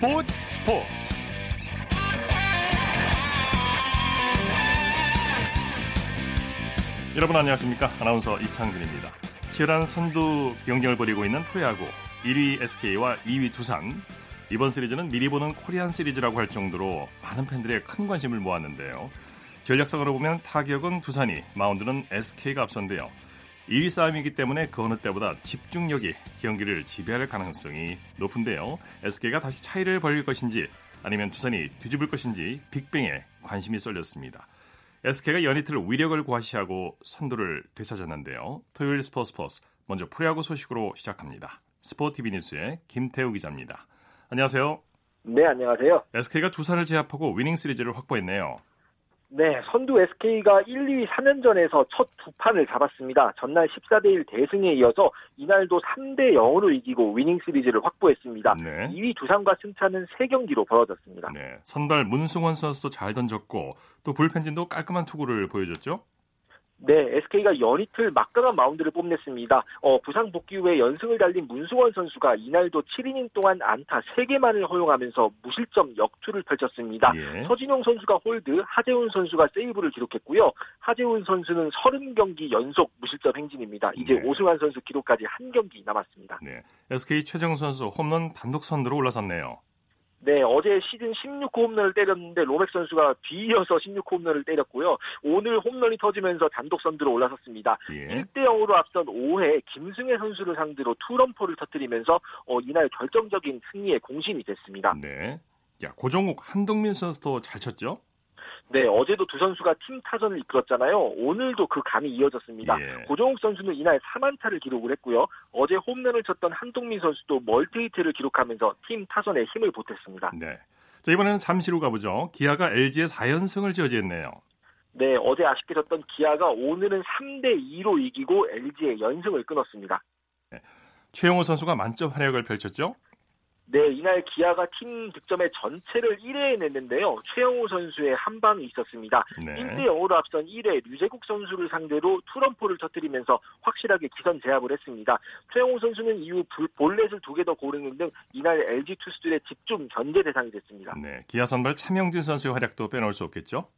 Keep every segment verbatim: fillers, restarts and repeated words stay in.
스포츠 스포츠 여러분 안녕하십니까? 아나운서 이창진입니다. 치열한 선두 경쟁을 벌이고 있는 프로야구 일 위 에스케이와 이 위 두산. 이번 시리즈는 미리 보는 코리안 시리즈라고 할 정도로 많은 팬들의 큰 관심을 모았는데요. 전략상으로 보면 타격은 두산이, 마운드는 에스케이가 앞선데요. 일 위 싸움이기 때문에 그 어느 때보다 집중력이 경기를 지배할 가능성이 높은데요. 에스케이가 다시 차이를 벌릴 것인지 아니면 두산이 뒤집을 것인지 빅뱅에 관심이 쏠렸습니다. 에스케이가 연이틀 위력을 과시하고 선두를 되찾았는데요. 토요일 스포츠 스포츠 먼저 프로야구 소식으로 시작합니다. 스포티비 뉴스의 김태우 기자입니다. 안녕하세요. 네, 안녕하세요. 에스케이가 두산을 제압하고 위닝 시리즈를 확보했네요. 네, 선두 에스케이가 일, 이 위 삼 연전에서 첫 두 판을 잡았습니다. 전날 십사 대 일 대승에 이어서 이날도 삼 대 영으로 이기고 위닝 시리즈를 확보했습니다. 네. 이 위 두산과 승차는 세 경기로 벌어졌습니다. 네, 선발 문승원 선수도 잘 던졌고 또 불펜진도 깔끔한 투구를 보여줬죠? 네, 에스케이가 연이틀 막강한 마운드를 뽐냈습니다. 어, 부상 복귀 후에 연승을 달린 문승원 선수가 이날도 칠 이닝 동안 안타 세 개만을 허용하면서 무실점 역투를 펼쳤습니다. 예. 서진용 선수가 홀드, 하재훈 선수가 세이브를 기록했고요. 하재훈 선수는 삼십 경기 연속 무실점 행진입니다. 이제 네. 오승환 선수 기록까지 한 경기 남았습니다. 네, 에스케이 최정 선수 홈런 단독 선두로 올라섰네요. 네, 어제 시즌 십육 호 홈런을 때렸는데 로맥 선수가 뒤이어서 십육 호 홈런을 때렸고요. 오늘 홈런이 터지면서 단독 선두로 올라섰습니다. 예. 일 대 영으로 앞선 오 회 김승혜 선수를 상대로 투런포를 터뜨리면서 어, 이날 결정적인 승리의 공신이 됐습니다. 네, 야, 고종욱, 한동민 선수도 잘 쳤죠? 네, 어제도 두 선수가 팀 타선을 이끌었잖아요. 오늘도 그 감이 이어졌습니다. 예. 고종욱 선수는 이날 삼 안타를 기록을 했고요. 어제 홈런을 쳤던 한동민 선수도 멀티히트를 기록하면서 팀 타선에 힘을 보탰습니다. 네, 자, 이번에는 잠시로 가보죠. 기아가 엘지의 사 연승을 저지했네요. 네, 어제 아쉽게 졌던 기아가 오늘은 삼 대 이로 이기고 엘지의 연승을 끊었습니다. 네. 최용호 선수가 만점 활약을 펼쳤죠? 네, 이날 기아가 팀 득점의 전체를 일 회에 냈는데요. 최영호 선수의 한 방이 있었습니다. 네. 일 대 영으로 앞선 일 회 류재국 선수를 상대로 투런포를 터뜨리면서 확실하게 기선 제압을 했습니다. 최영호 선수는 이후 볼넷을 두 개 더 고르는 등 이날 엘지 투수들의 집중 견제 대상이 됐습니다. 네, 기아 선발 차명진 선수의 활약도 빼놓을 수 없겠죠?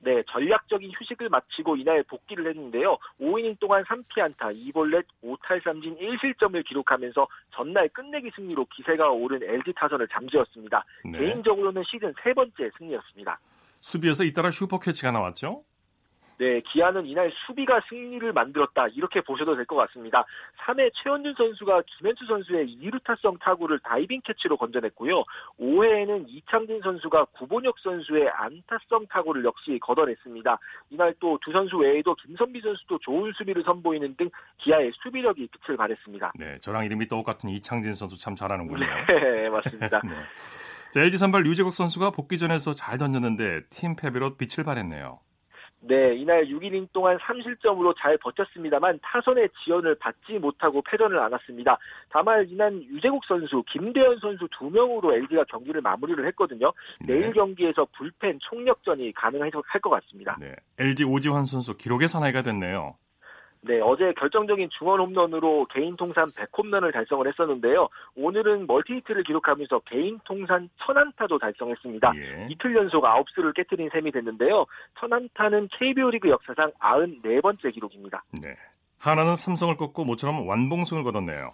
네, 전략적인 휴식을 마치고 이날 복귀를 했는데요. 오 이닝 동안 삼 피안타, 이 볼넷, 오 탈삼진, 일 실점을 기록하면서 전날 끝내기 승리로 기세가 오른 엘지 타선을 잠재웠습니다. 네. 개인적으로는 시즌 세 번째 승리였습니다. 수비에서 잇따라 슈퍼캐치가 나왔죠? 네, 기아는 이날 수비가 승리를 만들었다, 이렇게 보셔도 될 것 같습니다. 삼 회 최원준 선수가 김현수 선수의 이루타성 타구를 다이빙 캐치로 건져냈고요. 오 회에는 이창진 선수가 구본혁 선수의 안타성 타구를 역시 걷어냈습니다. 이날 또 두 선수 외에도 김선비 선수도 좋은 수비를 선보이는 등 기아의 수비력이 빛을 발했습니다. 네, 저랑 이름이 똑같은 이창진 선수 참 잘하는군요. 네, 맞습니다. 네. 자, 엘지 선발 유재국 선수가 복귀 전에서 잘 던졌는데 팀 패배로 빛을 발했네요. 네, 이날 육 이닝 동안 삼 실점으로 잘 버텼습니다만 타선의 지원을 받지 못하고 패전을 안았습니다. 다만 이날 유재국 선수, 김대현 선수 두 명으로 엘지가 경기를 마무리를 했거든요. 네. 내일 경기에서 불펜 총력전이 가능할 것 같습니다. 네, 엘지 오지환 선수 기록의 사나이가 됐네요. 네, 어제 결정적인 중원 홈런으로 개인 통산 백 홈런을 달성을 했었는데요. 오늘은 멀티히트를 기록하면서 개인 통산 천 안타도 달성했습니다. 예. 이틀 연속 아홉 수를 깨트린 셈이 됐는데요. 천 안타는 케이비오 리그 역사상 구십사 번째 기록입니다. 네, 하나는 삼성을 꺾고 모처럼 완봉승을 거뒀네요.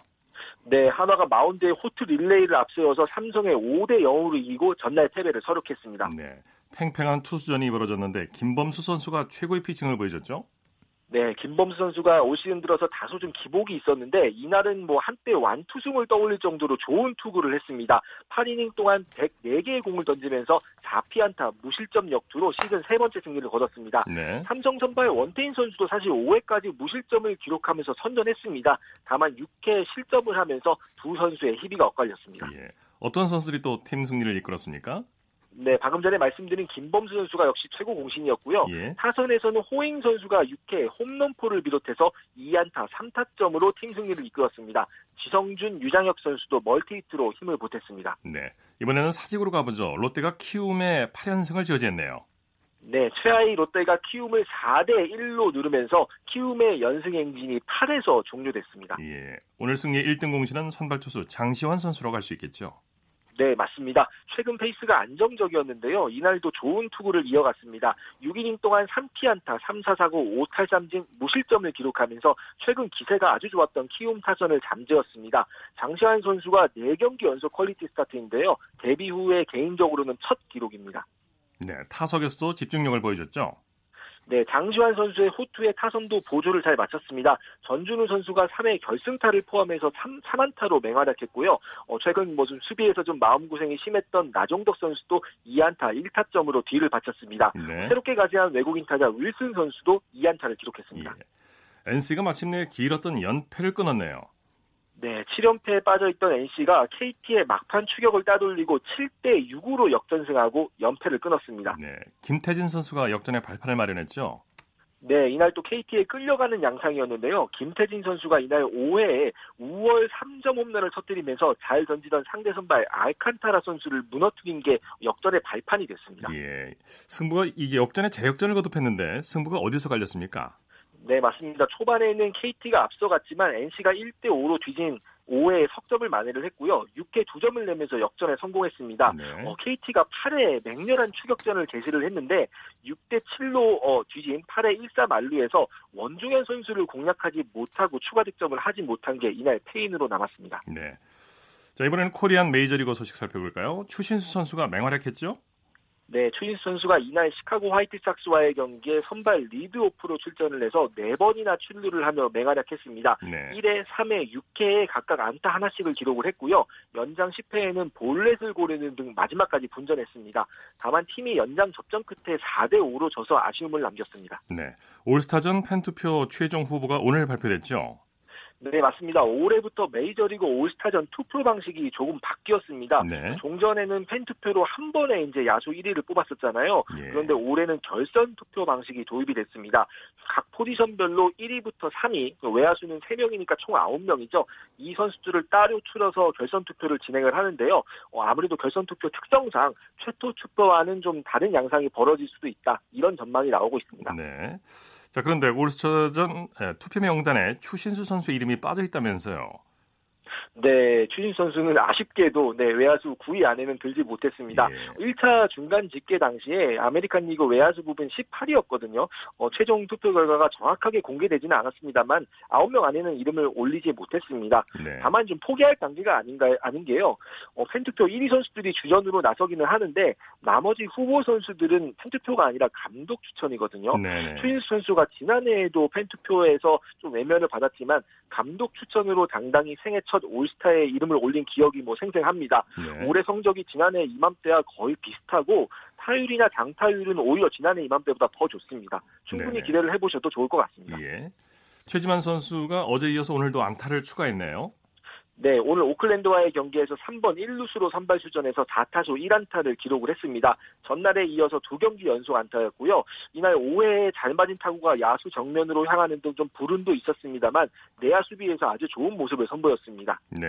네, 한화가 마운드에 호투 릴레이를 앞세워서 삼성의 오 대 영으로 이기고 전날 패배를 서력했습니다. 네, 팽팽한 투수전이 벌어졌는데 김범수 선수가 최고의 피칭을 보여줬죠? 네, 김범수 선수가 올 시즌 들어서 다소 좀 기복이 있었는데 이날은 뭐 한때 완투승을 떠올릴 정도로 좋은 투구를 했습니다. 팔 이닝 동안 백네 개의 공을 던지면서 사 피안타 무실점 역투로 시즌 세 번째 승리를 거뒀습니다. 네. 삼성 선발 원태인 선수도 사실 오 회까지 무실점을 기록하면서 선전했습니다. 다만 육 회 실점을 하면서 두 선수의 희비가 엇갈렸습니다. 예. 어떤 선수들이 또 팀 승리를 이끌었습니까? 네, 방금 전에 말씀드린 김범수 선수가 역시 최고 공신이었고요. 예. 타선에서는 호잉 선수가 육 회 홈런포를 비롯해서 이 안타 삼 타점으로 팀 승리를 이끌었습니다. 지성준, 유장혁 선수도 멀티히트로 힘을 보탰습니다. 네, 이번에는 사직으로 가보죠. 롯데가 키움에 팔 연승을 저지했네요. 네, 최하위 롯데가 키움을 사 대 일로 누르면서 키움의 연승 행진이 팔에서 종료됐습니다. 예, 오늘 승리의 일 등 공신은 선발 투수 장시환 선수로 갈 수 있겠죠? 네, 맞습니다. 최근 페이스가 안정적이었는데요. 이날도 좋은 투구를 이어갔습니다. 육 이닝 동안 삼 피안타, 삼 사사구, 오 탈삼진, 무실점을 기록하면서 최근 기세가 아주 좋았던 키움 타선을 잠재웠습니다. 장시환 선수가 네 경기 연속 퀄리티 스타트인데요. 데뷔 후에 개인적으로는 첫 기록입니다. 네, 타석에서도 집중력을 보여줬죠. 네, 장시환 선수의 호투에 타선도 보조를 잘 마쳤습니다. 전준우 선수가 삼 회 결승타를 포함해서 삼, 삼 안타로 맹활약했고요. 어, 최근 뭐 좀 수비에서 좀 마음고생이 심했던 나종덕 선수도 이 안타 일 타점으로 뒤를 바쳤습니다. 네. 새롭게 가세한 외국인 타자 윌슨 선수도 이 안타를 기록했습니다. 예. 엔씨가 마침내 길었던 연패를 끊었네요. 네, 칠 연패에 빠져있던 엔씨가 케이티의 막판 추격을 따돌리고 칠 대 육으로 역전승하고 연패를 끊었습니다. 네, 김태진 선수가 역전의 발판을 마련했죠? 네, 이날 또 케이티에 끌려가는 양상이었는데요. 김태진 선수가 이날 오 회에 우월 삼 점 홈런을 터뜨리면서 잘 던지던 상대 선발 알칸타라 선수를 무너뜨린 게 역전의 발판이 됐습니다. 예, 승부가 이제 역전에 재역전을 거듭했는데 승부가 어디서 갈렸습니까? 네, 맞습니다. 초반에는 케이티가 앞서갔지만 엔씨가 일 대 오로 뒤진 오 회에 석점을 만회를 했고요. 육 회 두 점을 내면서 역전에 성공했습니다. 네. 어, 케이티가 팔 회에 맹렬한 추격전을 개시를 했는데 육 대 칠로 어, 뒤진 팔 회 일 사 만루에서 원종현 선수를 공략하지 못하고 추가 득점을 하지 못한 게 이날 패인으로 남았습니다. 네. 자, 이번에는 코리안 메이저리거 소식 살펴볼까요? 추신수 선수가 맹활약했죠? 네, 추신수 선수가 이날 시카고 화이트삭스와의 경기에 선발 리드오프로 출전을 해서 네 번이나 출루를 하며 맹활약했습니다. 네. 일 회, 삼 회, 육 회에 각각 안타 하나씩을 기록을 했고요. 연장 십 회에는 볼넷을 고르는 등 마지막까지 분전했습니다. 다만 팀이 연장 접전 끝에 사 대 오로 져서 아쉬움을 남겼습니다. 네, 올스타전 팬투표 최종 후보가 오늘 발표됐죠? 네, 맞습니다. 올해부터 메이저리그 올스타전 투표 방식이 조금 바뀌었습니다. 네. 종전에는 팬투표로 한 번에 이제 야수 일 위를 뽑았었잖아요. 예. 그런데 올해는 결선 투표 방식이 도입이 됐습니다. 각 포지션별로 일 위부터 삼 위, 외야수는 세 명이니까 총 아홉 명이죠. 이 선수들을 따로 추려서 결선 투표를 진행을 하는데요. 어, 아무래도 결선 투표 특성상 최초 투표와는 좀 다른 양상이 벌어질 수도 있다. 이런 전망이 나오고 있습니다. 네. 자, 그런데 올스타전 투표 명단에 추신수 선수 이름이 빠져있다면서요? 네, 추신수 선수는 아쉽게도 네, 외야수 구 위 안에는 들지 못했습니다. 예. 일 차 중간 집계 당시에 아메리칸 리그 외야수 부분 십팔 위였거든요. 어, 최종 투표 결과가 정확하게 공개되지는 않았습니다만 아홉 명 안에는 이름을 올리지 못했습니다. 네. 다만 좀 포기할 단계가 아닌가, 아닌 게요. 어, 팬투표 일 위 선수들이 주전으로 나서기는 하는데 나머지 후보 선수들은 팬투표가 아니라 감독 추천이거든요. 네. 추신수 선수가 지난해에도 팬투표에서 좀 외면을 받았지만 감독 추천으로 당당히 생애 첫 올스타의 이름을 올린 기억이 뭐 생생합니다. 네. 올해 성적이 지난해 이맘때와 거의 비슷하고 타율이나 장타율은 오히려 지난해 이맘때보다 더 좋습니다. 충분히 네네. 기대를 해보셔도 좋을 것 같습니다. 예. 최지만 선수가 어제 이어서 오늘도 안타를 추가했네요. 네, 오늘 오클랜드와의 경기에서 삼 번 일 루수로 선발 출전해서 사 타수 일 안타를 기록을 했습니다. 전날에 이어서 두 경기 연속 안타였고요. 이날 오 회에 잘 맞은 타구가 야수 정면으로 향하는 등 좀 불운도 있었습니다만 내야 수비에서 아주 좋은 모습을 선보였습니다. 네,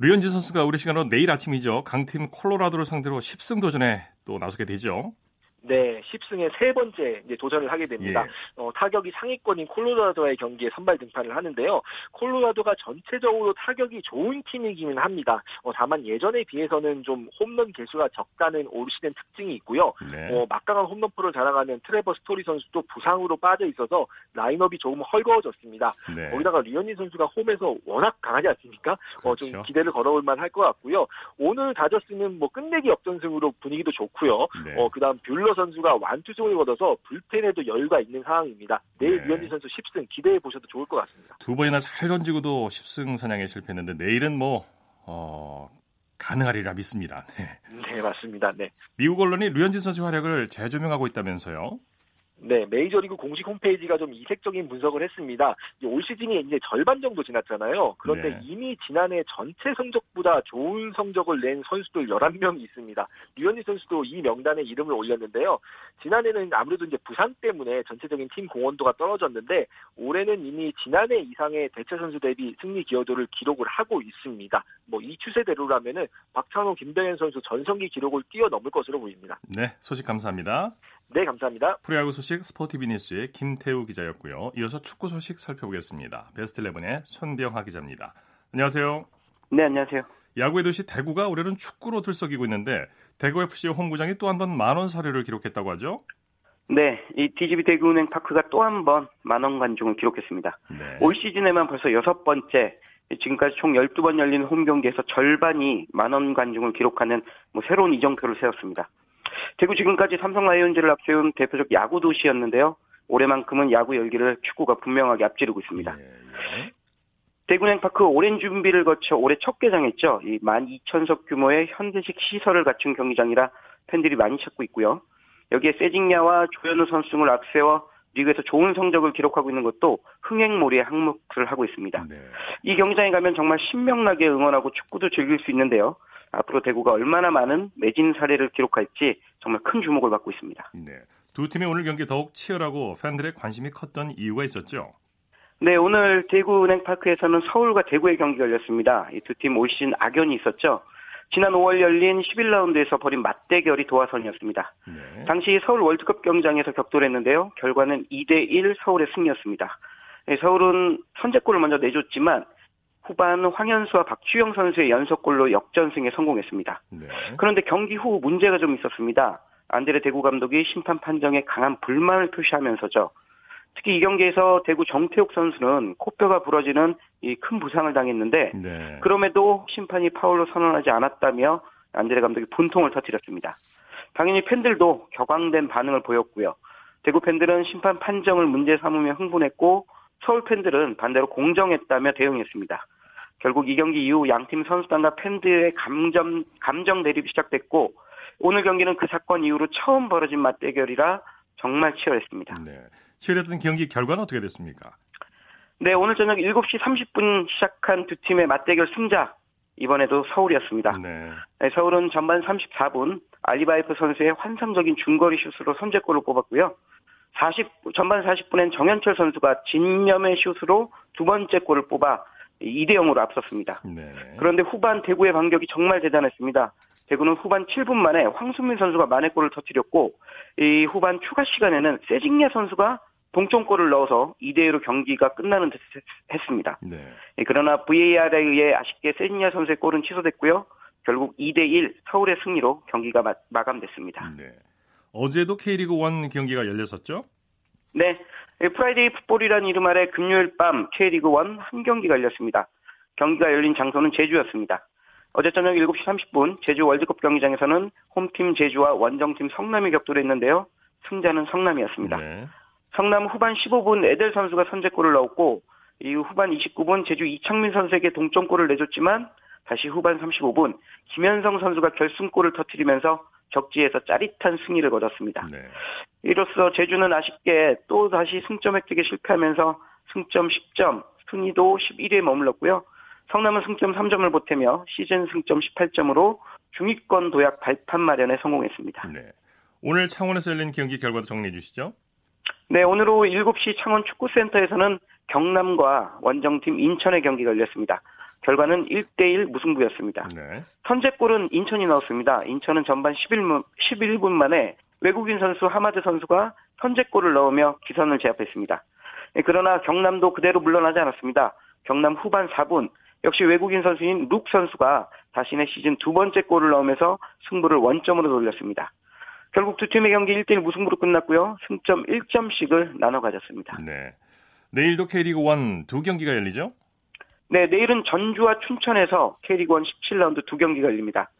류현진 선수가 우리 시간으로 내일 아침이죠. 강팀 콜로라도를 상대로 십 승 도전에 또 나서게 되죠. 네, 십 승의 세 번째 이제 도전을 하게 됩니다. 예. 어, 타격이 상위권인 콜로라도와의 경기에 선발 등판을 하는데요. 콜로라도가 전체적으로 타격이 좋은 팀이기는 합니다. 어, 다만 예전에 비해서는 좀 홈런 개수가 적다는 올 시즌 특징이 있고요. 네. 어, 막강한 홈런포를 자랑하는 트레버 스토리 선수도 부상으로 빠져 있어서 라인업이 조금 헐거워졌습니다. 네. 거기다가 류현진 선수가 홈에서 워낙 강하지 않습니까? 그렇죠. 어, 좀 기대를 걸어볼 만할 것 같고요. 오늘 다저스는 뭐 끝내기 역전승으로 분위기도 좋고요. 네. 어, 그다음 뷰러 선수가 완투승을 거둬서 불펜에도 열과 있는 상황입니다. 내일 네. 류현진 선수 십 승 기대해 보셔도 좋을 것 같습니다. 두 번이나 잘 던지고도 십 승 사냥에 실패했는데 내일은 뭐 어, 가능하리라 믿습니다. 네, 네 맞습니다. 네. 미국 언론이 류현진 선수 활약을 재조명하고 있다면서요? 네, 메이저리그 공식 홈페이지가 좀 이색적인 분석을 했습니다. 올 시즌이 이제 절반 정도 지났잖아요. 그런데 네. 이미 지난해 전체 성적보다 좋은 성적을 낸 선수들 열한 명이 있습니다. 류현진 선수도 이 명단에 이름을 올렸는데요. 지난해는 아무래도 이제 부상 때문에 전체적인 팀 공헌도가 떨어졌는데 올해는 이미 지난해 이상의 대체 선수 대비 승리 기여도를 기록을 하고 있습니다. 뭐 이 추세대로라면은 박찬호, 김대현 선수 전성기 기록을 뛰어넘을 것으로 보입니다. 네, 소식 감사합니다. 네, 감사합니다. 프로야구 소식 스포티비 뉴스의 김태우 기자였고요. 이어서 축구 소식 살펴보겠습니다. 베스트 십일의 손병하 기자입니다. 안녕하세요. 네, 안녕하세요. 야구의 도시 대구가 올해는 축구로 들썩이고 있는데 대구에프씨의 홈구장이 또 한 번 만원 사료를 기록했다고 하죠? 네, 이 디지비 대구은행 파크가 또 한 번 만원 관중을 기록했습니다. 네. 올 시즌에만 벌써 여섯 번째, 지금까지 총 열두 번 열린 홈 경기에서 절반이 만원 관중을 기록하는 뭐 새로운 이정표를 세웠습니다. 대구 지금까지 삼성 라이온즈를 앞세운 대표적 야구 도시였는데요. 올해만큼은 야구 열기를 축구가 분명하게 앞지르고 있습니다. 예, 예. 대구은행 파크 오랜 준비를 거쳐 올해 첫 개장했죠. 이 만 이천 석 규모의 현대식 시설을 갖춘 경기장이라 팬들이 많이 찾고 있고요. 여기에 세징야와 조현우 선수 등을 앞세워 리그에서 좋은 성적을 기록하고 있는 것도 흥행몰이의 항목을 하고 있습니다. 네. 이 경기장에 가면 정말 신명나게 응원하고 축구도 즐길 수 있는데요. 앞으로 대구가 얼마나 많은 매진 사례를 기록할지 정말 큰 주목을 받고 있습니다. 네. 두 팀의 오늘 경기 더욱 치열하고 팬들의 관심이 컸던 이유가 있었죠? 네, 오늘 대구은행파크에서는 서울과 대구의 경기가 열렸습니다. 이 두 팀 올 시즌 악연이 있었죠. 지난 오월 열린 십일 라운드에서 벌인 맞대결이 도화선이었습니다. 네. 당시 서울 월드컵 경기장에서 격돌했는데요. 결과는 이 대 일 서울의 승리였습니다. 서울은 선제골을 먼저 내줬지만 후반 황현수와 박주영 선수의 연속골로 역전승에 성공했습니다. 네. 그런데 경기 후 문제가 좀 있었습니다. 안드레 대구 감독이 심판 판정에 강한 불만을 표시하면서죠. 특히 이 경기에서 대구 정태욱 선수는 코뼈가 부러지는 이 큰 부상을 당했는데 네. 그럼에도 심판이 파울로 선언하지 않았다며 안드레 감독이 분통을 터뜨렸습니다. 당연히 팬들도 격앙된 반응을 보였고요. 대구 팬들은 심판 판정을 문제 삼으며 흥분했고 서울 팬들은 반대로 공정했다며 대응했습니다. 결국 이 경기 이후 양팀 선수단과 팬들의 감정, 감정 대립이 시작됐고 오늘 경기는 그 사건 이후로 처음 벌어진 맞대결이라 정말 치열했습니다. 네, 치열했던 경기 결과는 어떻게 됐습니까? 네, 오늘 저녁 일곱 시 삼십 분 시작한 두 팀의 맞대결 승자, 이번에도 서울이었습니다. 네. 네, 서울은 전반 삼십사 분 알리바이프 선수의 환상적인 중거리 슛으로 선제골을 뽑았고요. 사십, 전반 사십 분엔 정현철 선수가 진념의 슛으로 두 번째 골을 뽑아 이 대 영으로 앞섰습니다. 네. 그런데 후반 대구의 반격이 정말 대단했습니다. 대구는 후반 칠 분 만에 황수민 선수가 만회골을 터뜨렸고 이 후반 추가 시간에는 세징야 선수가 동점골을 넣어서 이 대 이로 경기가 끝나는 듯 했습니다. 네. 그러나 브이에이아르에 의해 아쉽게 세징야 선수의 골은 취소됐고요. 결국 이 대 일 서울의 승리로 경기가 마, 마감됐습니다. 네. 어제도 K리그일 경기가 열렸었죠? 네. 프라이데이 풋볼이라는 이름 아래 금요일 밤 K리그일 한 경기가 열렸습니다. 경기가 열린 장소는 제주였습니다. 어제 저녁 일곱 시 삼십 분 제주 월드컵 경기장에서는 홈팀 제주와 원정팀 성남이 격돌했는데요. 승자는 성남이었습니다. 네. 성남 후반 십오 분 에델 선수가 선제골을 넣었고 이후 후반 이십구 분 제주 이창민 선수에게 동점골을 내줬지만 다시 후반 삼십오 분 김현성 선수가 결승골을 터뜨리면서 적지에서 짜릿한 승리를 거뒀습니다. 네. 이로써 제주는 아쉽게 또 다시 승점 획득에 실패하면서 승점 십 점, 순위도 십일 위에 머물렀고요. 성남은 승점 삼 점을 보태며 시즌 승점 십팔 점으로 중위권 도약 발판 마련에 성공했습니다. 네. 오늘 창원에서 열린 경기 결과도 정리해 주시죠. 네, 오늘 오후 일곱 시 창원 축구센터에서는 경남과 원정팀 인천의 경기가 열렸습니다. 결과는 일 대 일 무승부였습니다. 네. 선제골은 인천이 넣었습니다. 인천은 전반 십일 분, 십일 분 만에 외국인 선수 하마드 선수가 선제골을 넣으며 기선을 제압했습니다. 네, 그러나 경남도 그대로 물러나지 않았습니다. 경남 후반 사 분 역시 외국인 선수인 룩 선수가 자신의 시즌 두 번째 골을 넣으면서 승부를 원점으로 돌렸습니다. 결국 두 팀의 경기 일 대 일 무승부로 끝났고요. 승점 일 점씩을 나눠 가졌습니다. 네, 내일도 K리그일 두 경기가 열리죠? 네, 내일은 전주와 춘천에서 K리그일 십칠 라운드 두 경기가 열립니다.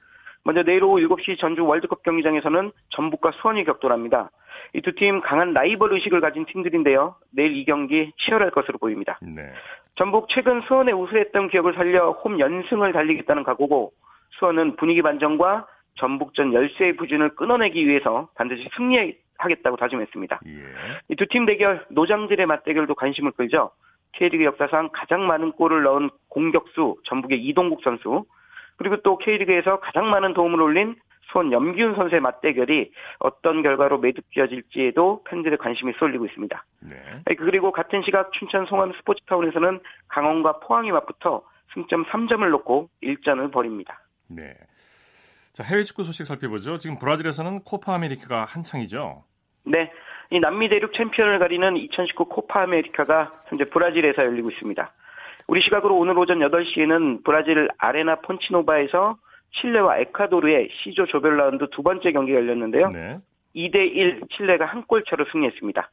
먼저 내일 오후 일곱 시 전주 월드컵 경기장에서는 전북과 수원이 격돌합니다. 이 두 팀 강한 라이벌 의식을 가진 팀들인데요. 내일 이 경기 치열할 것으로 보입니다. 네. 전북 최근 수원에 우세했던 기억을 살려 홈 연승을 달리겠다는 각오고 수원은 분위기 반전과 전북전 열세의 부진을 끊어내기 위해서 반드시 승리하겠다고 다짐했습니다. 예. 이 두 팀 대결, 노장들의 맞대결도 관심을 끌죠. K리그 역사상 가장 많은 골을 넣은 공격수 전북의 이동국 선수 그리고 또 K리그에서 가장 많은 도움을 올린 수원 염기훈 선수의 맞대결이 어떤 결과로 매듭지어질지에도 팬들의 관심이 쏠리고 있습니다. 네. 그리고 같은 시각 춘천 송암 스포츠타운에서는 강원과 포항이 맞붙어 승점 삼 점을 놓고 일전을 벌입니다. 네. 자, 해외 축구 소식 살펴보죠. 지금 브라질에서는 코파 아메리카가 한창이죠. 네. 이 남미 대륙 챔피언을 가리는 이천십구 코파 아메리카가 현재 브라질에서 열리고 있습니다. 우리 시각으로 오늘 오전 여덟 시에는 브라질 아레나 폰치노바에서 칠레와 에콰도르의 C조 조별 라운드 두 번째 경기가 열렸는데요. 네. 이 대 일 칠레가 한 골차로 승리했습니다.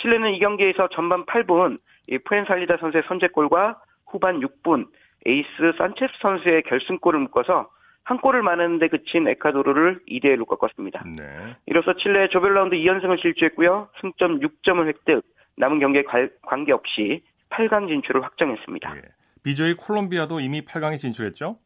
칠레는 이 경기에서 전반 팔 분 푸엔살리다 선수의 선제골과 후반 육 분 에이스 산체스 선수의 결승골을 묶어서 한 골을 만회하는데 그친 에콰도르를 이 대 일로 꺾었습니다. 네. 이로써 칠레의 조별 라운드 이 연승을 질주했고요. 승점 육 점을 획득, 남은 경기에 관계없이 팔 강 진출을 확정했습니다. 네. B조의 콜롬비아도 이미 팔 강에 진출했죠?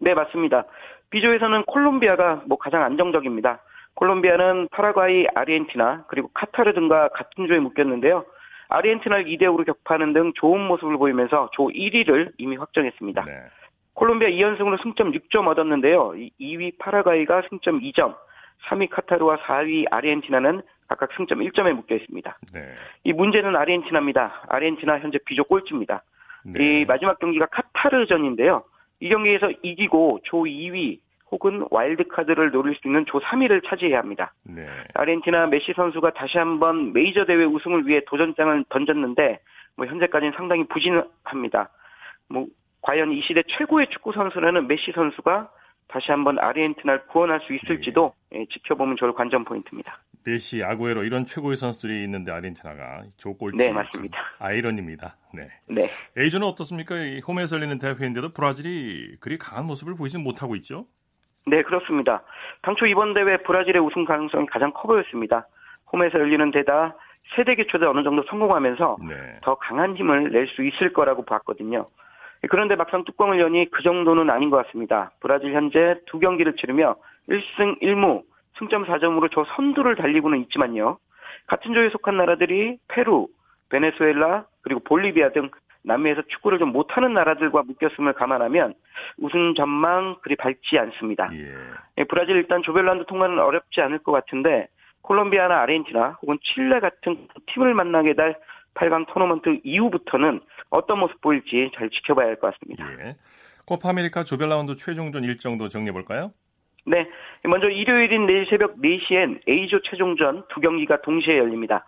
네, 맞습니다. B조에서는 콜롬비아가 뭐 가장 안정적입니다. 콜롬비아는 파라과이, 아르헨티나, 그리고 카타르 등과 같은 조에 묶였는데요. 아르헨티나를 이 대 오로 격파하는 등 좋은 모습을 보이면서 조 일 위를 이미 확정했습니다. 네. 콜롬비아 이 연승으로 승점 육 점 얻었는데요. 이 위 파라과이가 승점 이 점, 삼 위 카타르와 사 위 아르헨티나는 각각 승점 일 점에 묶여 있습니다. 네. 이 문제는 아르헨티나입니다. 아르헨티나 현재 B조 꼴찌입니다. 네. 이 마지막 경기가 카타르전인데요. 이 경기에서 이기고 조 이 위 혹은 와일드카드를 노릴 수 있는 조 삼 위를 차지해야 합니다. 네. 아르헨티나 메시 선수가 다시 한번 메이저 대회 우승을 위해 도전장을 던졌는데 뭐 현재까지는 상당히 부진합니다. 뭐 과연 이 시대 최고의 축구 선수라는 메시 선수가 다시 한번 아르헨티나를 구원할 수 있을지도 네. 예, 지켜보면 좋을 관전 포인트입니다. 메시, 아구에로 이런 최고의 선수들이 있는데 아르헨티나가 조 꼴찌. 네, 맞습니다. 아이러니입니다. 네. 네. A조는 어떻습니까? 홈에서 열리는 대회인데도 브라질이 그리 강한 모습을 보이지 못하고 있죠? 네, 그렇습니다. 당초 이번 대회 브라질의 우승 가능성이 가장 커 보였습니다. 홈에서 열리는 데다 세대 교체도 어느 정도 성공하면서 네. 더 강한 힘을 낼 수 있을 거라고 봤거든요. 그런데 막상 뚜껑을 여니 그 정도는 아닌 것 같습니다. 브라질 현재 두 경기를 치르며 일 승 일 무, 승점 사 점으로 저 선두를 달리고는 있지만요. 같은 조에 속한 나라들이 페루, 베네수엘라, 그리고 볼리비아 등 남미에서 축구를 좀 못하는 나라들과 묶였음을 감안하면 우승 전망 그리 밝지 않습니다. 예. 브라질 일단 조별라운드 통과는 어렵지 않을 것 같은데 콜롬비아나 아르헨티나 혹은 칠레 같은 팀을 만나게 될 팔 강 토너먼트 이후부터는 어떤 모습 보일지 잘 지켜봐야 할 것 같습니다. 예. 코파 아메리카 조별라운드 최종전 일정도 정리해볼까요? 네. 먼저 일요일인 내일 새벽 네 시엔 A조 최종전 두 경기가 동시에 열립니다.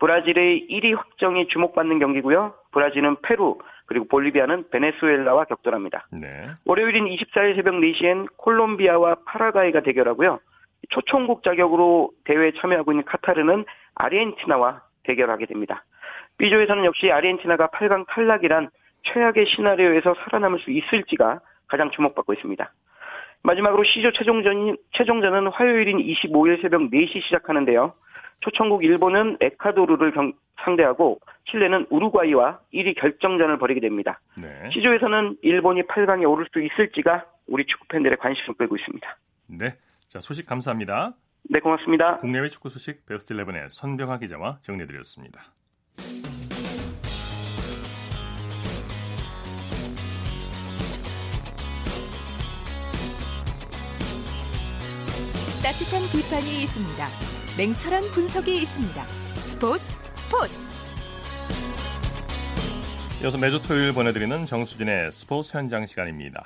브라질의 일 위 확정이 주목받는 경기고요. 브라질은 페루, 그리고 볼리비아는 베네수엘라와 격돌합니다. 네. 월요일인 이십사 일 새벽 네 시엔 콜롬비아와 파라과이가 대결하고요. 초청국 자격으로 대회에 참여하고 있는 카타르는 아르헨티나와 대결하게 됩니다. B조에서는 역시 아르헨티나가 팔 강 탈락이란 최악의 시나리오에서 살아남을 수 있을지가 가장 주목받고 있습니다. 마지막으로 C조 최종전, 최종전은 화요일인 이십오 일 새벽 네 시 시작하는데요. 초청국 일본은 에콰도르를 경, 상대하고 칠레는 우루과이와 일 위 결정전을 벌이게 됩니다. 네. C조에서는 일본이 팔 강에 오를 수 있을지가 우리 축구팬들의 관심을 끌고 있습니다. 네, 자 소식 감사합니다. 네, 고맙습니다. 국내외 축구 소식 베스트 십일의 선병하 기자와 정리해드렸습니다. 따뜻한 비판이 있습니다. 냉철한 분석이 있습니다. 스포츠 스포츠. 이어서 매주 토요일 보내드리는 정수진의 스포츠 현장 시간입니다.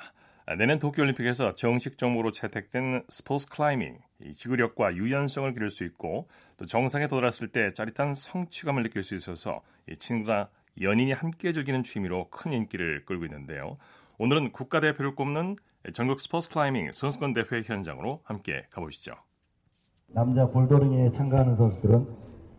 내년 도쿄올림픽에서 정식 종목으로 채택된 스포츠 클라이밍, 이 지구력과 유연성을 기를 수 있고 또 정상에 도달했을 때 짜릿한 성취감을 느낄 수 있어서 이 친구나 연인이 함께 즐기는 취미로 큰 인기를 끌고 있는데요. 오늘은 국가대표를 꼽는 전국 스포츠 클라이밍 선수권 대회 현장으로 함께 가보시죠. 남자 볼더링에 참가하는 선수들은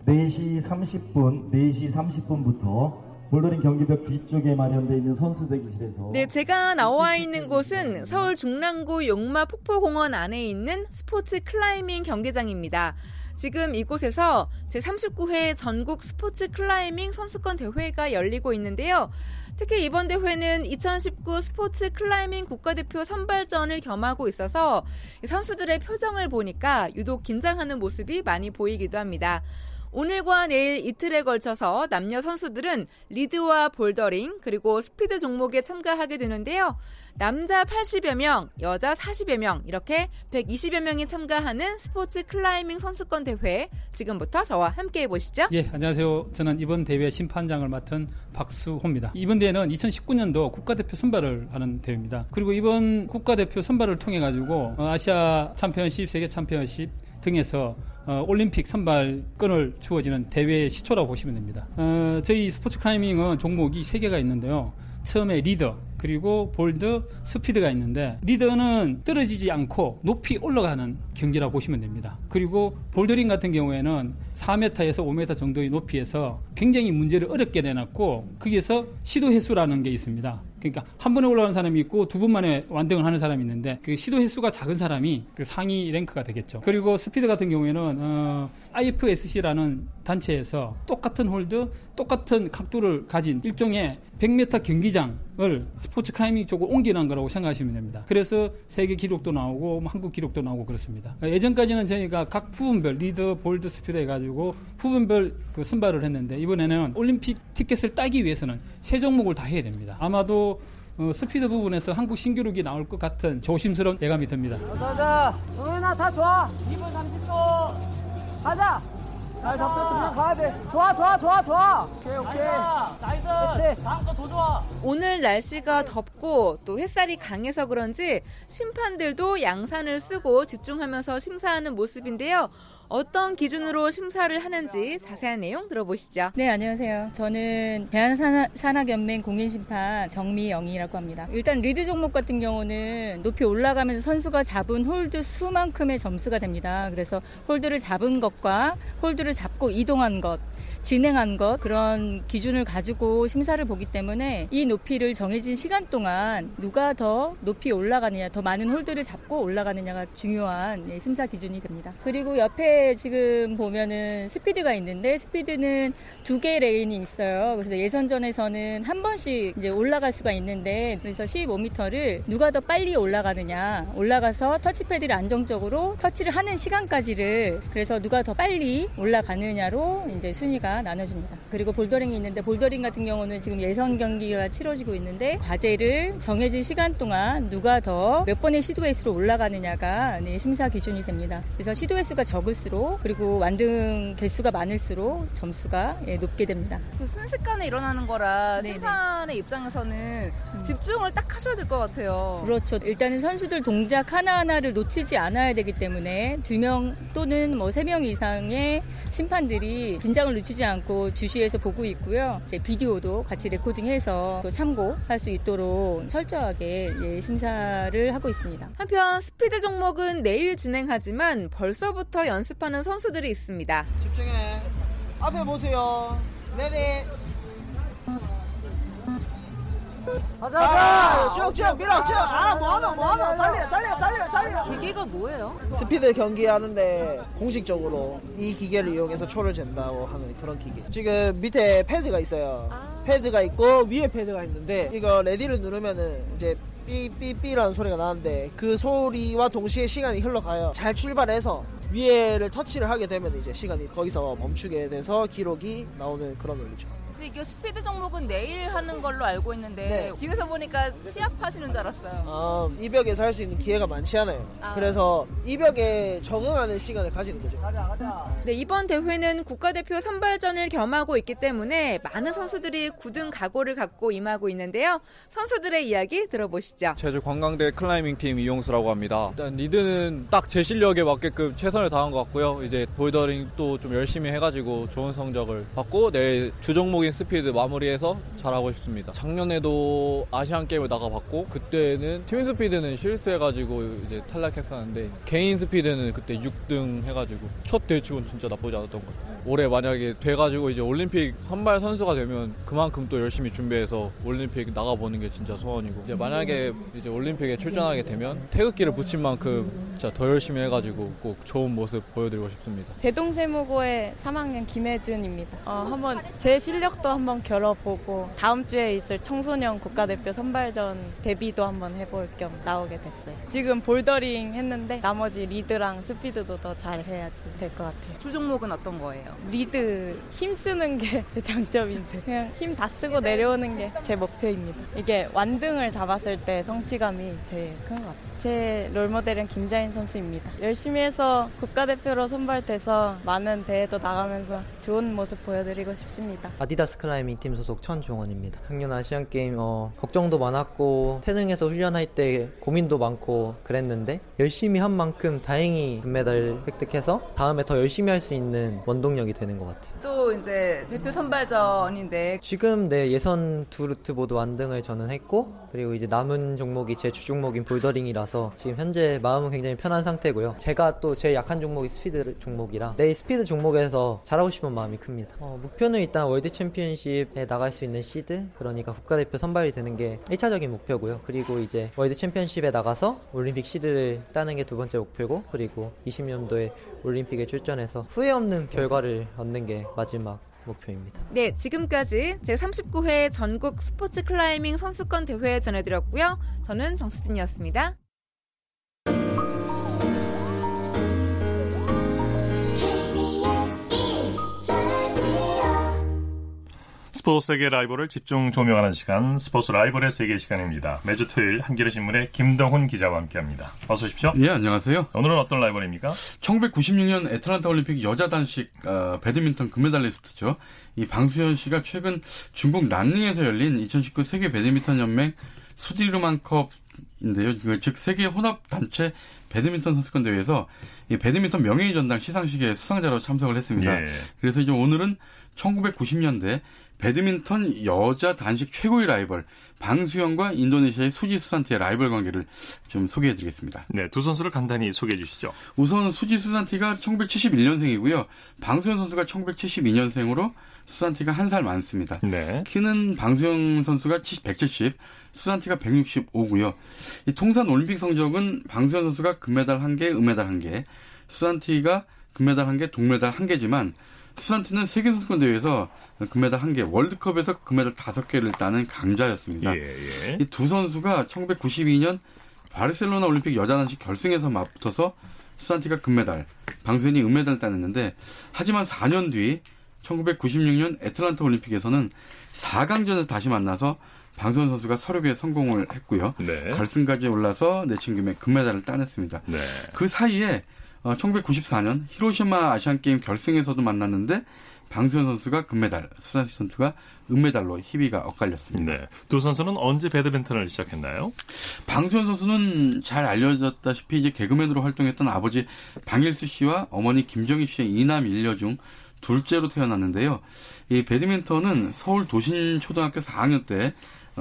네 시 삼십 분, 네 시 삼십 분부터 볼더링 경기벽 뒤쪽에 마련되어 있는 선수 대기실에서 네, 제가 나와 있는 곳은 서울 중랑구 용마 폭포공원 안에 있는 스포츠 클라이밍 경기장입니다. 지금 이곳에서 제삼십구 회 전국 스포츠 클라이밍 선수권 대회가 열리고 있는데요. 특히 이번 대회는 이천십구 스포츠 클라이밍 국가대표 선발전을 겸하고 있어서 선수들의 표정을 보니까 유독 긴장하는 모습이 많이 보이기도 합니다. 오늘과 내일 이틀에 걸쳐서 남녀 선수들은 리드와 볼더링 그리고 스피드 종목에 참가하게 되는데요. 남자 팔십여 명, 여자 사십여 명 이렇게 백이십여 명이 참가하는 스포츠 클라이밍 선수권 대회 지금부터 저와 함께 해보시죠. 예, 안녕하세요. 저는 이번 대회 심판장을 맡은 박수호입니다. 이번 대회는 이천십구 년도 국가대표 선발을 하는 대회입니다. 그리고 이번 국가대표 선발을 통해 가지고 아시아 챔피언십, 세계 챔피언십 등에서 어, 올림픽 선발권을 주어지는 대회의 시초라고 보시면 됩니다. 어, 저희 스포츠 클라이밍은 종목이 세 개가 있는데요. 처음에 리더, 그리고 볼드, 스피드가 있는데 리더는 떨어지지 않고 높이 올라가는 경기라고 보시면 됩니다. 그리고 볼더링 같은 경우에는 사 미터에서 오 미터 정도의 높이에서 굉장히 문제를 어렵게 내놨고 거기에서 시도 횟수라는 게 있습니다. 그러니까 한 번에 올라가는 사람이 있고 두 번 만에 완등을 하는 사람이 있는데 그 시도 횟수가 작은 사람이 그 상위 랭크가 되겠죠. 그리고 스피드 같은 경우에는 어, 아이에프에스씨라는 단체에서 똑같은 홀드, 똑같은 각도를 가진 일종의 백 미터 경기장을 스포츠 클라이밍 쪽으로 옮기는 거라고 생각하시면 됩니다. 그래서 세계 기록도 나오고 한국 기록도 나오고 그렇습니다. 예전까지는 저희가 각 부분별 리더, 볼드, 스피드 해가지고 부분별 그 선발을 했는데 이번에는 올림픽 티켓을 따기 위해서는 세 종목을 다 해야 됩니다. 아마도 어, 스피드 부분에서 한국 신기록이 나올 것 같은 조심스러운 예감이 듭니다. 가자, 동현아 다 좋아. 이 분 삼십 초. 가자. 잘 잡혔으면 가야 돼. 좋아, 좋아, 좋아, 좋아. 오케이, 오케이. 나이스. 나이스. 다음 거 더 좋아. 오늘 날씨가 덥고 또 햇살이 강해서 그런지 심판들도 양산을 쓰고 집중하면서 심사하는 모습인데요. 어떤 기준으로 심사를 하는지 자세한 내용 들어보시죠. 네, 안녕하세요. 저는 대한산학연맹 공인심판 정미영이라고 합니다. 일단 리드 종목 같은 경우는 높이 올라가면서 선수가 잡은 홀드 수만큼의 점수가 됩니다. 그래서 홀드를 잡은 것과 홀드를 잡고 이동한 것, 진행한 것, 그런 기준을 가지고 심사를 보기 때문에 이 높이를 정해진 시간 동안 누가 더 높이 올라가느냐, 더 많은 홀드를 잡고 올라가느냐가 중요한 심사 기준이 됩니다. 그리고 옆에 지금 보면은 스피드가 있는데 스피드는 두 개의 레인이 있어요. 그래서 예선전에서는 한 번씩 이제 올라갈 수가 있는데 그래서 십오 미터를 누가 더 빨리 올라가느냐, 올라가서 터치패드를 안정적으로 터치를 하는 시간까지를 그래서 누가 더 빨리 올라가느냐로 이제 순위가 나눠집니다. 그리고 볼더링이 있는데 볼더링 같은 경우는 지금 예선 경기가 치러지고 있는데 과제를 정해진 시간 동안 누가 더 몇 번의 시도 횟수로 올라가느냐가 네, 심사 기준이 됩니다. 그래서 시도 횟수가 적을수록 그리고 완등 개수가 많을수록 점수가 예, 높게 됩니다. 그 순식간에 일어나는 거라 네네. 심판의 입장에서는 음. 집중을 딱 하셔야 될 것 같아요. 그렇죠. 일단은 선수들 동작 하나하나를 놓치지 않아야 되기 때문에 두 명 또는 뭐 세 명 이상의 심판들이 긴장을 놓치지 않고 주시에서 보고 있고요. 이제 비디오도 같이 레코딩해서 또 참고할 수 있도록 철저하게 예, 심사를 하고 있습니다. 한편 스피드 종목은 내일 진행하지만 벌써부터 연습하는 선수들이 있습니다. 집중해. 앞에 보세요. 네네. 가자, 가자. 쭉쭉 밀어, 쭉. 아, 뭐하노, 뭐하노. 달려, 달려, 달려, 달려. 기계가 뭐예요? 스피드 경기하는데 공식적으로 이 기계를 이용해서 초를 잰다고 하는 그런 기계. 지금 밑에 패드가 있어요. 아. 패드가 있고 위에 패드가 있는데 이거 레디를 누르면은 이제 삐삐삐라는 소리가 나는데 그 소리와 동시에 시간이 흘러가요. 잘 출발해서 위에를 터치를 하게 되면 이제 시간이 거기서 멈추게 돼서 기록이 나오는 그런 원리죠. 이게 스피드 종목은 내일 하는 걸로 알고 있는데 네. 집에서 보니까 취업하시는 줄 알았어요. 아, 이벽에서 할 수 있는 기회가 많지 않아요. 아. 그래서 이벽에 적응하는 시간을 가지는 거죠. 가자, 가자. 네, 이번 대회는 국가대표 선발전을 겸하고 있기 때문에 많은 선수들이 굳은 각오를 갖고 임하고 있는데요. 선수들의 이야기 들어보시죠. 제주관광대 클라이밍팀 이용수라고 합니다. 일단 리드는 딱 제 실력에 맞게끔 최선을 다한 것 같고요. 이제 볼더링도 좀 열심히 해가지고 좋은 성적을 받고 내일 주종목이 스피드 마무리해서 잘하고 싶습니다. 작년에도 아시안게임을 나가봤고 그때는 팀 스피드는 실수해가지고 이제 탈락했었는데 개인 스피드는 그때 육 등 해가지고 첫 대회치고는 진짜 나쁘지 않았던 것 같아요. 올해 만약에 돼가지고 이제 올림픽 선발 선수가 되면 그만큼 또 열심히 준비해서 올림픽 나가보는 게 진짜 소원이고 이제 만약에 이제 올림픽에 출전하게 되면 태극기를 붙인 만큼 진짜 더 열심히 해가지고 꼭 좋은 모습 보여드리고 싶습니다. 대동세무고의 삼 학년 김혜준입니다. 어, 한번 제 실력 또 한번 겨뤄보고 다음 주에 있을 청소년 국가대표 선발전 데뷔도 한번 해볼 겸 나오게 됐어요. 지금 볼더링 했는데 나머지 리드랑 스피드도 더 잘해야지 될 것 같아요. 주 종목은 어떤 거예요? 리드 힘쓰는 게 제 장점인데 그냥 힘 다 쓰고 내려오는 게 제 목표입니다. 이게 완등을 잡았을 때 성취감이 제일 큰 것 같아요. 제 롤모델은 김자인 선수입니다. 열심히 해서 국가대표로 선발돼서 많은 대회도 나가면서 좋은 모습 보여드리고 싶습니다. 아디다스 클라이밍팀 소속 천종원입니다. 작년 아시안게임 어, 걱정도 많았고 태릉에서 훈련할 때 고민도 많고 그랬는데 열심히 한 만큼 다행히 금메달 획득해서 다음에 더 열심히 할 수 있는 원동력이 되는 것 같아요. 또 또 이제 대표 선발전인데 지금 네, 예선 두 루트 모두 완등을 저는 했고, 그리고 이제 남은 종목이 제 주종목인 볼더링이라서 지금 현재 마음은 굉장히 편한 상태고요. 제가 또 제 약한 종목이 스피드 종목이라 내 스피드 종목에서 잘하고 싶은 마음이 큽니다. 어, 목표는 일단 월드 챔피언십에 나갈 수 있는 시드, 그러니까 국가대표 선발이 되는 게 일 차적인 목표고요. 그리고 이제 월드 챔피언십에 나가서 올림픽 시드를 따는 게 두 번째 목표고, 그리고 이십 년도에 올림픽에 출전해서 후회 없는 결과를 얻는 게 마지막 목표입니다. 네, 지금까지 제삼십구 회 전국 스포츠 클라이밍 선수권 대회 전해드렸고요. 저는 정수진이었습니다. 스포츠 세계 라이벌을 집중 조명하는 시간, 스포츠 라이벌의 세계 시간입니다. 매주 토요일 한겨레신문의 김동훈 기자와 함께합니다. 어서 오십시오. 예, 안녕하세요. 오늘은 어떤 라이벌입니까? 천구백구십육 년 애틀랜타 올림픽 여자 단식 어, 배드민턴 금메달리스트죠. 이 방수현 씨가 최근 중국 난닝에서 열린 이천십구 세계 배드민턴 연맹 수디르만컵인데요. 즉 세계 혼합 단체 배드민턴 선수권 대회에서 이 배드민턴 명예의 전당 시상식에 수상자로 참석을 했습니다. 예. 그래서 이제 오늘은 천구백구십 년대 배드민턴 여자 단식 최고의 라이벌 방수현과 인도네시아의 수지 수산티의 라이벌 관계를 좀 소개해드리겠습니다. 네, 두 선수를 간단히 소개해 주시죠. 우선 수지 수산티가 천구백칠십일 년생이고요. 방수현 선수가 천구백칠십이 년생으로 수산티가 한 살 많습니다. 네. 키는 방수현 선수가 백칠십, 수산티가 백육십오고요. 이 통산 올림픽 성적은 방수현 선수가 금메달 한 개, 은메달 한 개, 수산티가 금메달 한 개, 동메달 한 개지만 수산티는 세계선수권 대회에서 금메달 한 개, 월드컵에서 금메달 다섯 개를 따는 강자였습니다. 예, 예. 이 두 선수가 천구백구십이 년 바르셀로나 올림픽 여자단식 결승에서 맞붙어서 수산티가 금메달, 방수현이 은메달을 따냈는데, 하지만 사 년 뒤 천구백구십육 년 애틀랜타 올림픽에서는 사 강전에서 다시 만나서 방수현 선수가 서류에 성공을 했고요. 네. 결승까지 올라서 내친 김에 금메달을 따냈습니다. 네. 그 사이에 천구백구십사 년 히로시마 아시안게임 결승에서도 만났는데 방수현 선수가 금메달, 수산티 선수가 은메달로 희비가 엇갈렸습니다. 네, 두 선수는 언제 배드민턴을 시작했나요? 방수현 선수는 잘 알려졌다시피 이제 개그맨으로 활동했던 아버지 방일수 씨와 어머니 김정희 씨의 이남 일녀 중 둘째로 태어났는데요. 이 배드민턴은 서울 도신초등학교 사 학년 때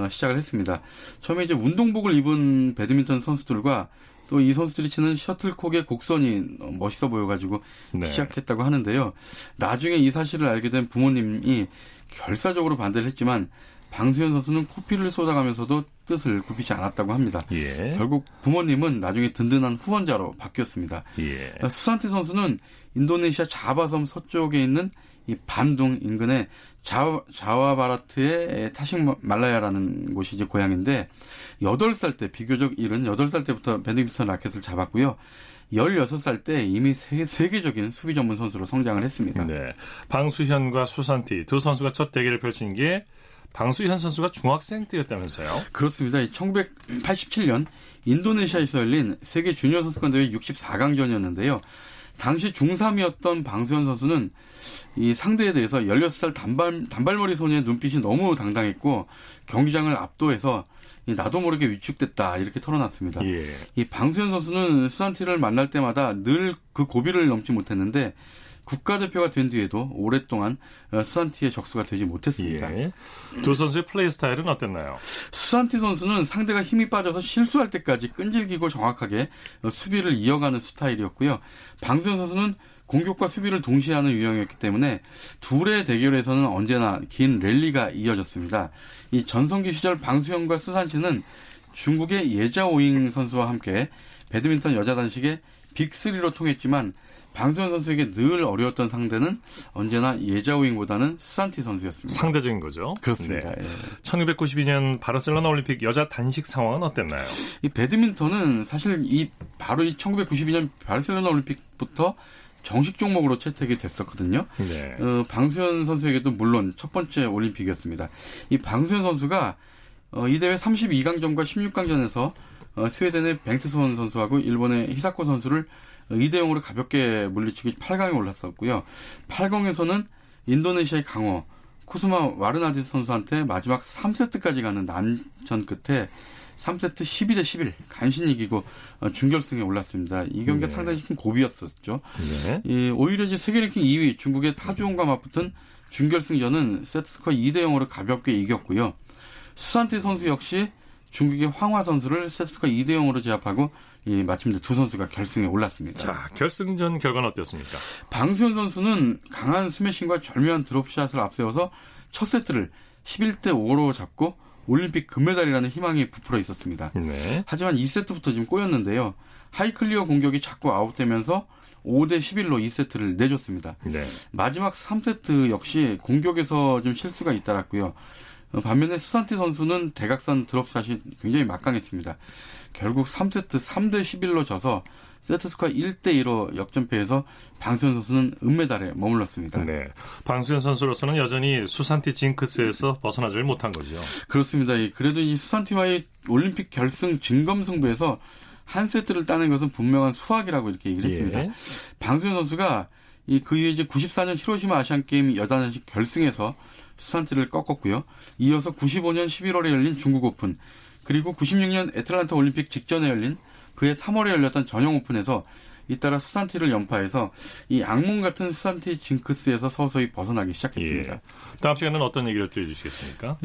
시작을 했습니다. 처음에 이제 운동복을 입은 배드민턴 선수들과 또 이 선수들이 치는 셔틀콕의 곡선이 멋있어 보여가지고 네. 시작했다고 하는데요. 나중에 이 사실을 알게 된 부모님이 결사적으로 반대를 했지만 방수현 선수는 코피를 쏟아가면서도 뜻을 굽히지 않았다고 합니다. 예. 결국 부모님은 나중에 든든한 후원자로 바뀌었습니다. 예. 수산티 선수는 인도네시아 자바섬 서쪽에 있는 이 반둥 인근의 자와, 자와바라트의 타식말라야라는 곳이 이제 고향인데, 여덟 살 때, 비교적 이른 여덟 살 때부터 배드민턴 라켓을 잡았고요. 열여섯 살 때 이미 세, 세계적인 수비 전문 선수로 성장을 했습니다. 네. 방수현과 수산티 두 선수가 첫 대결을 펼친 게 방수현 선수가 중학생 때였다면서요? 그렇습니다. 천구백팔십칠 년 인도네시아에서 열린 세계 주니어 선수권 대회 육십사 강전이었는데요. 당시 중삼이었던 방수현 선수는 이 상대에 대해서 열여섯 살 단발, 단발머리 소녀의 눈빛이 너무 당당했고 경기장을 압도해서 나도 모르게 위축됐다 이렇게 털어놨습니다. 예. 이 방수현 선수는 수산티를 만날 때마다 늘 그 고비를 넘지 못했는데 국가대표가 된 뒤에도 오랫동안 수산티의 적수가 되지 못했습니다. 예. 두 선수의 플레이 스타일은 어땠나요? 수산티 선수는 상대가 힘이 빠져서 실수할 때까지 끈질기고 정확하게 수비를 이어가는 스타일이었고요. 방수현 선수는 공격과 수비를 동시에 하는 유형이었기 때문에 둘의 대결에서는 언제나 긴 랠리가 이어졌습니다. 이 전성기 시절 방수현과 수산티는 중국의 예자오잉 선수와 함께 배드민턴 여자 단식의 빅삼로 통했지만 방수현 선수에게 늘 어려웠던 상대는 언제나 예자오잉보다는 수산티 선수였습니다. 상대적인 거죠. 그렇습니다. 네. 예. 천구백구십이 년 바르셀로나 올림픽 여자 단식 상황은 어땠나요? 이 배드민턴은 사실 이 바로 이 천구백구십이 년 바르셀로나 올림픽부터 정식 종목으로 채택이 됐었거든요. 네. 어, 방수현 선수에게도 물론 첫 번째 올림픽이었습니다. 이 방수현 선수가 어, 이 대회 삼십이 강전과 십육 강전에서 어, 스웨덴의 뱅트손 선수하고 일본의 히사코 선수를 이 대 영으로 가볍게 물리치고 팔 강에 올랐었고요. 팔 강에서는 인도네시아의 강호, 쿠스마 와르나디 선수한테 마지막 삼 세트까지 가는 난전 끝에 삼 세트 십이 대 십일 간신히 이기고 준결승에 올랐습니다. 이 경기가 네. 상당히 큰 고비였었죠. 네. 이, 오히려 이제 세계 랭킹 이 위 중국의 타주온과 맞붙은 준결승전은 세트스코어 이 대 영으로 가볍게 이겼고요. 수산티 선수 역시 중국의 황화 선수를 세트스코어 이 대 영으로 제압하고 이 마침내 두 선수가 결승에 올랐습니다. 자, 결승전 결과는 어땠습니까? 방수현 선수는 강한 스매싱과 절묘한 드롭샷을 앞세워서 첫 세트를 십일 대 오로 잡고 올림픽 금메달이라는 희망이 부풀어 있었습니다. 네. 하지만 이 세트부터 지금 꼬였는데요. 하이클리어 공격이 자꾸 아웃되면서 오 대 십일로 이 세트를 내줬습니다. 네. 마지막 삼 세트 역시 공격에서 좀 실수가 잇따랐고요. 반면에 수산티 선수는 대각선 드롭샷이 굉장히 막강했습니다. 결국 삼 세트 삼 대 십일로 져서 세트스코어 일 대 이로 역전패해서 방수현 선수는 은메달에 머물렀습니다. 네, 방수현 선수로서는 여전히 수산티 징크스에서 벗어나질 못한 거죠. 그렇습니다. 그래도 이 수산티와의 올림픽 결승 진검승부에서 한 세트를 따낸 것은 분명한 수확이라고 이렇게 얘기를 했습니다. 예. 방수현 선수가 이 그 이후에 이제 구십사 년 히로시마 아시안게임 여단식 결승에서 수산티를 꺾었고요. 이어서 구십오 년 십일월에 열린 중국 오픈, 그리고 구십육 년 애틀랜타 올림픽 직전에 열린 그해 삼월에 열렸던 전용 오픈에서 잇따라 수산티를 연파해서 이 악몽 같은 수산티 징크스에서 서서히 벗어나기 시작했습니다. 예. 다음 시간에는 어떤 얘기를 들려주시겠습니까?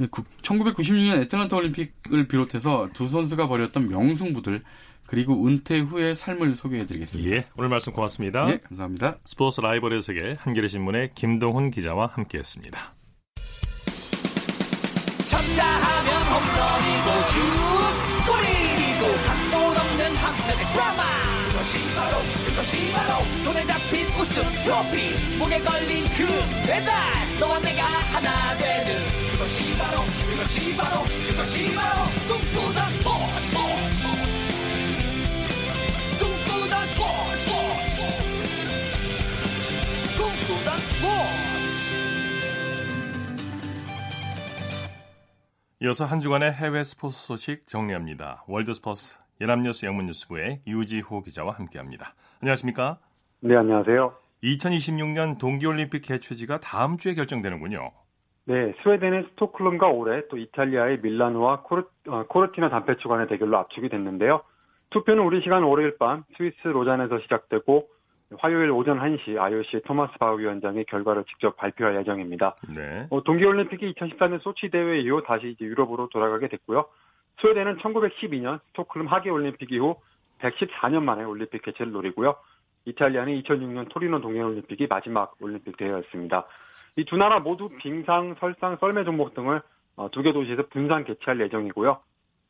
천구백구십육 년 애틀랜타 올림픽을 비롯해서 두 선수가 벌였던 명승부들, 그리고 은퇴 후의 삶을 소개해드리겠습니다. 예, 오늘 말씀 고맙습니다. 예, 감사합니다. 스포츠 라이벌의 세계, 한겨레신문의 김동훈 기자와 함께했습니다. 쳤다 하면 홈런이고 슛 골인이고 각본 없는 한편의 드라마, 그것이 바로 그것이 바로 손에 잡힌 우승 트로피, 목에 걸린 그 배달, 너와 내가 하나 되는 그것이 바로 그것이 바로 그것이 바로 꿈꾸던 스포츠, 꿈꾸던 스포츠, 꿈꾸던 스포츠. 이어서 한 주간의 해외 스포츠 소식 정리합니다. 월드스포츠 연합뉴스 영문뉴스부의 유지호 기자와 함께합니다. 안녕하십니까? 네, 안녕하세요. 이천이십육 년 동계올림픽 개최지가 다음 주에 결정되는군요. 네, 스웨덴의 스톡홀름과 올해 또 이탈리아의 밀라노와 코르, 어, 코르티나 단페츠 간의 대결로 압축이 됐는데요. 투표는 우리 시간 월요일 밤 스위스 로잔에서 시작되고 화요일 오전 한 시 아이오씨의 토마스 바흐 위원장이 결과를 직접 발표할 예정입니다. 네. 어, 동계올림픽이 이천십사 년 소치 대회 이후 다시 이제 유럽으로 돌아가게 됐고요. 스웨덴은 천구백십이 년 스톡홀름 하계올림픽 이후 백십사 년 만에 올림픽 개최를 노리고요. 이탈리아는 이천육 년 토리노 동계올림픽이 마지막 올림픽 대회였습니다. 이 두 나라 모두 빙상, 설상, 썰매 종목 등을 어, 두 개 도시에서 분산 개최할 예정이고요.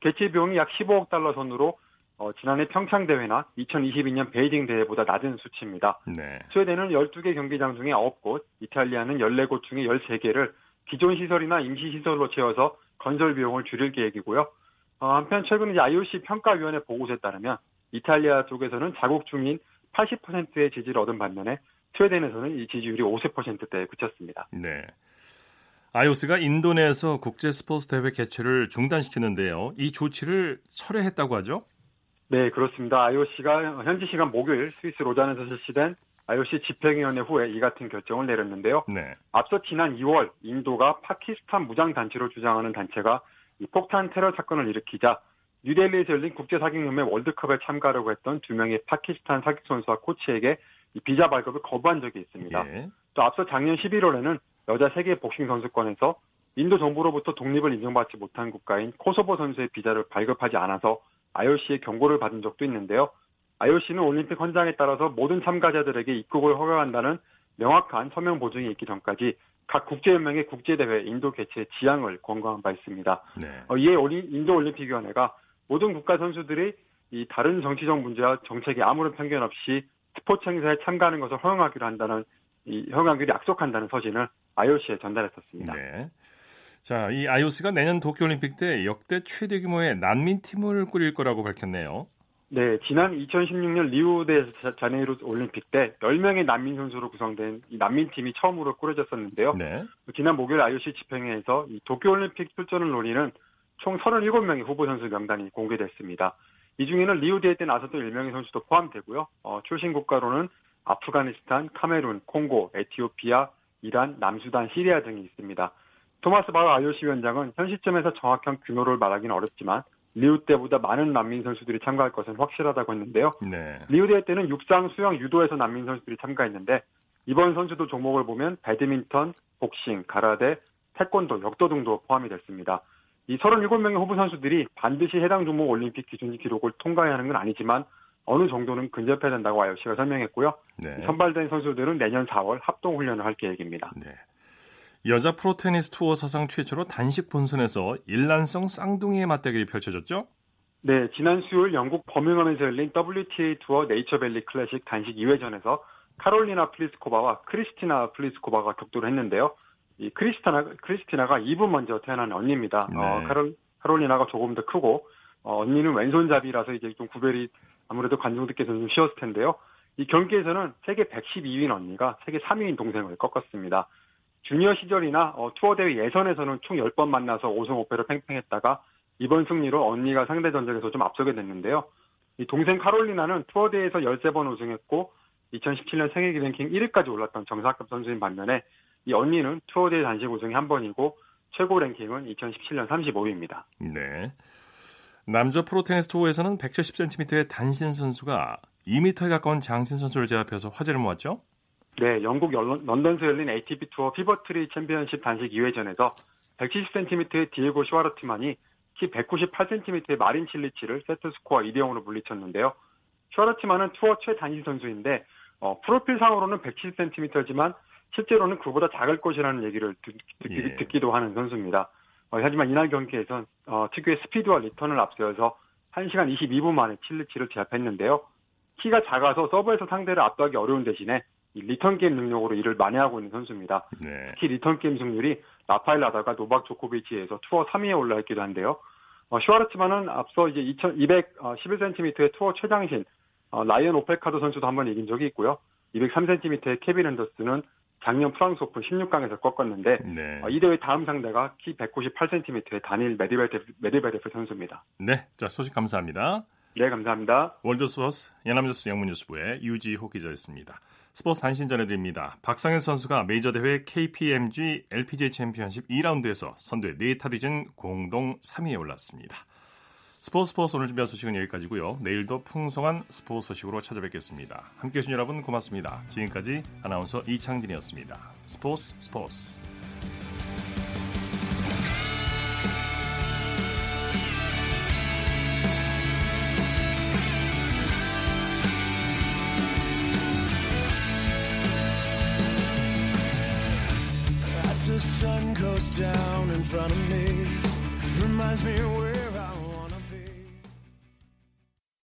개최 비용이 약 십오억 달러 선으로 어, 지난해 평창 대회나 이천이십이 년 베이징 대회보다 낮은 수치입니다. 네. 스웨덴은 열두 개 경기장 중에 아홉 곳, 이탈리아는 열네 곳 중에 열세 개를 기존 시설이나 임시시설로 채워서 건설 비용을 줄일 계획이고요. 어, 한편 최근 이제 아이오씨 평가위원회 보고서에 따르면 이탈리아 쪽에서는 자국 주민 팔십 퍼센트의 지지를 얻은 반면에 스웨덴에서는 이 지지율이 오십 퍼센트대에 그쳤습니다. 네. 아이오씨가 인도네에서 국제 스포츠 대회 개최를 중단시키는데요. 이 조치를 철회했다고 하죠? 네, 그렇습니다. 아이오씨가 현지 시간 목요일 스위스 로잔에서 실시된 아이오씨 집행위원회 후에 이 같은 결정을 내렸는데요. 네. 앞서 지난 이월 인도가 파키스탄 무장단체로 주장하는 단체가 이 폭탄 테러 사건을 일으키자 뉴델리에서 열린 국제사격연맹 월드컵에 참가하려고 했던 두 명의 파키스탄 사격선수와 코치에게 이 비자 발급을 거부한 적이 있습니다. 예. 또 앞서 작년 십일월에는 여자 세계 복싱 선수권에서 인도 정부로부터 독립을 인정받지 못한 국가인 코소보 선수의 비자를 발급하지 않아서 아이오씨의 경고를 받은 적도 있는데요. 아이오씨는 올림픽 헌장에 따라서 모든 참가자들에게 입국을 허가한다는 명확한 서명 보증이 있기 전까지 각 국제연맹의 국제대회 인도 개최 지향을 권고한 바 있습니다. 네. 어, 이에 인도올림픽위원회가 모든 국가 선수들이 이 다른 정치적 문제와 정책에 아무런 편견 없이 스포츠 행사에 참가하는 것을 허용하기로 한다는 이 허용하기로 약속한다는 서신을 아이오씨에 전달했었습니다. 네. 자, 이 아이오씨가 내년 도쿄올림픽 때 역대 최대 규모의 난민팀을 꾸릴 거라고 밝혔네요. 네, 지난 이천십육 년 리우데자네이루 올림픽 때 열 명의 난민 선수로 구성된 이 난민팀이 처음으로 꾸려졌었는데요. 네. 지난 목요일 아이오씨 집행회에서 이 도쿄올림픽 출전을 노리는 총 서른일곱 명의 후보 선수 명단이 공개됐습니다. 이 중에는 리우데에 때 나섰던 열 명의 선수도 포함되고요. 어, 출신 국가로는 아프가니스탄, 카메룬, 콩고, 에티오피아, 이란, 남수단, 시리아 등이 있습니다. 토마스 바흐 아이오씨 위원장은 현 시점에서 정확한 규모를 말하기는 어렵지만 리우 때보다 많은 난민 선수들이 참가할 것은 확실하다고 했는데요. 네. 리우 대회 때는 육상, 수영, 유도에서 난민 선수들이 참가했는데 이번 선수도 종목을 보면 배드민턴, 복싱, 가라데, 태권도, 역도 등도 포함이 됐습니다. 이 서른일곱 명의 후보 선수들이 반드시 해당 종목 올림픽 기준 기록을 통과해야 하는 건 아니지만 어느 정도는 근접해야 된다고 아이오씨가 설명했고요. 네. 선발된 선수들은 내년 사월 합동훈련을 할 계획입니다. 네. 여자 프로테니스 투어 사상 최초로 단식 본선에서 일란성 쌍둥이의 맞대결이 펼쳐졌죠? 네, 지난 수요일 영국 버밍엄에서 열린 더블유티에이 투어 네이처밸리 클래식 단식 이 회전에서 카롤리나 플리스코바와 크리스티나 플리스코바가 격돌을 했는데요. 이 크리스티나, 크리스티나가 이 분 먼저 태어난 언니입니다. 네. 어, 카롤, 카롤리나가 조금 더 크고, 어, 언니는 왼손잡이라서 이제 좀 구별이 아무래도 관중들께서는 좀 쉬웠을 텐데요. 이 경기에서는 세계 백십이 위인 언니가 세계 삼 위인 동생을 꺾었습니다. 주니어 시절이나 어, 투어 대회 예선에서는 총 열 번 만나서 오 승 오 패로 팽팽했다가 이번 승리로 언니가 상대 전적에서 좀 앞서게 됐는데요. 이 동생 카롤리나는 투어 대회에서 열세 번 우승했고 이천십칠 년 세계 랭킹 일 위까지 올랐던 정상급 선수인 반면에 이 언니는 투어 대회 단식 우승이 한 번이고 최고 랭킹은 이천십칠 년 삼십오 위입니다. 네. 남자 프로테니스 투어에서는 백칠십 센티미터의 단신 선수가 이 미터에 가까운 장신 선수를 제압해서 화제를 모았죠? 네, 영국 런던에서 열린 에이티피 투어 피버트리 챔피언십 단식 이 회전에서 백칠십 센티미터의 디에고 슈와르트만이 키 백구십팔 센티미터의 마린 칠리치를 세트 스코어 이 대 영으로 물리쳤는데요. 슈와르트만은 투어 최단신 선수인데 어, 프로필상으로는 백칠십 센티미터지만 실제로는 그보다 작을 것이라는 얘기를 듣, 듣기, 예. 듣기도 하는 선수입니다. 어, 하지만 이날 경기에선 어, 특유의 스피드와 리턴을 앞세워서 한 시간 이십이 분 만에 칠리치를 제압했는데요. 키가 작아서 서브에서 상대를 압도하기 어려운 대신에 이 리턴 게임 능력으로 일을 많이 하고 있는 선수입니다. 네. 특히 리턴 게임 승률이 라파엘 나다가 노박 조코비치에서 투어 삼 위에 올라있기도 한데요. 어, 슈와르츠만은 앞서 이제 이천이백십일 센티미터의 투어 최장신 어, 라이언 오펠카도 선수도 한번 이긴 적이 있고요. 이백삼 센티미터의 케빈 앤더스는 작년 프랑스 오픈 십육 강에서 꺾었는데 네. 어, 이 대회 다음 상대가 키 백구십팔 센티미터의 다니엘 메드베데프 선수입니다. 네, 자 소식 감사합니다. 네, 감사합니다. 월드스포츠 연합뉴스 영문뉴스부의 유지호 기자였습니다. 스포츠 단신 전해드립니다. 박상현 선수가 메이저 대회 케이피엠지 엘피지에이 챔피언십 이 라운드에서 선두에 네 타 뒤진 공동 삼 위에 올랐습니다. 스포츠 스포츠 오늘 준비한 소식은 여기까지고요. 내일도 풍성한 스포츠 소식으로 찾아뵙겠습니다. 함께해 주신 여러분 고맙습니다. 지금까지 아나운서 이창진이었습니다. 스포츠 스포츠. Down in front of me reminds me where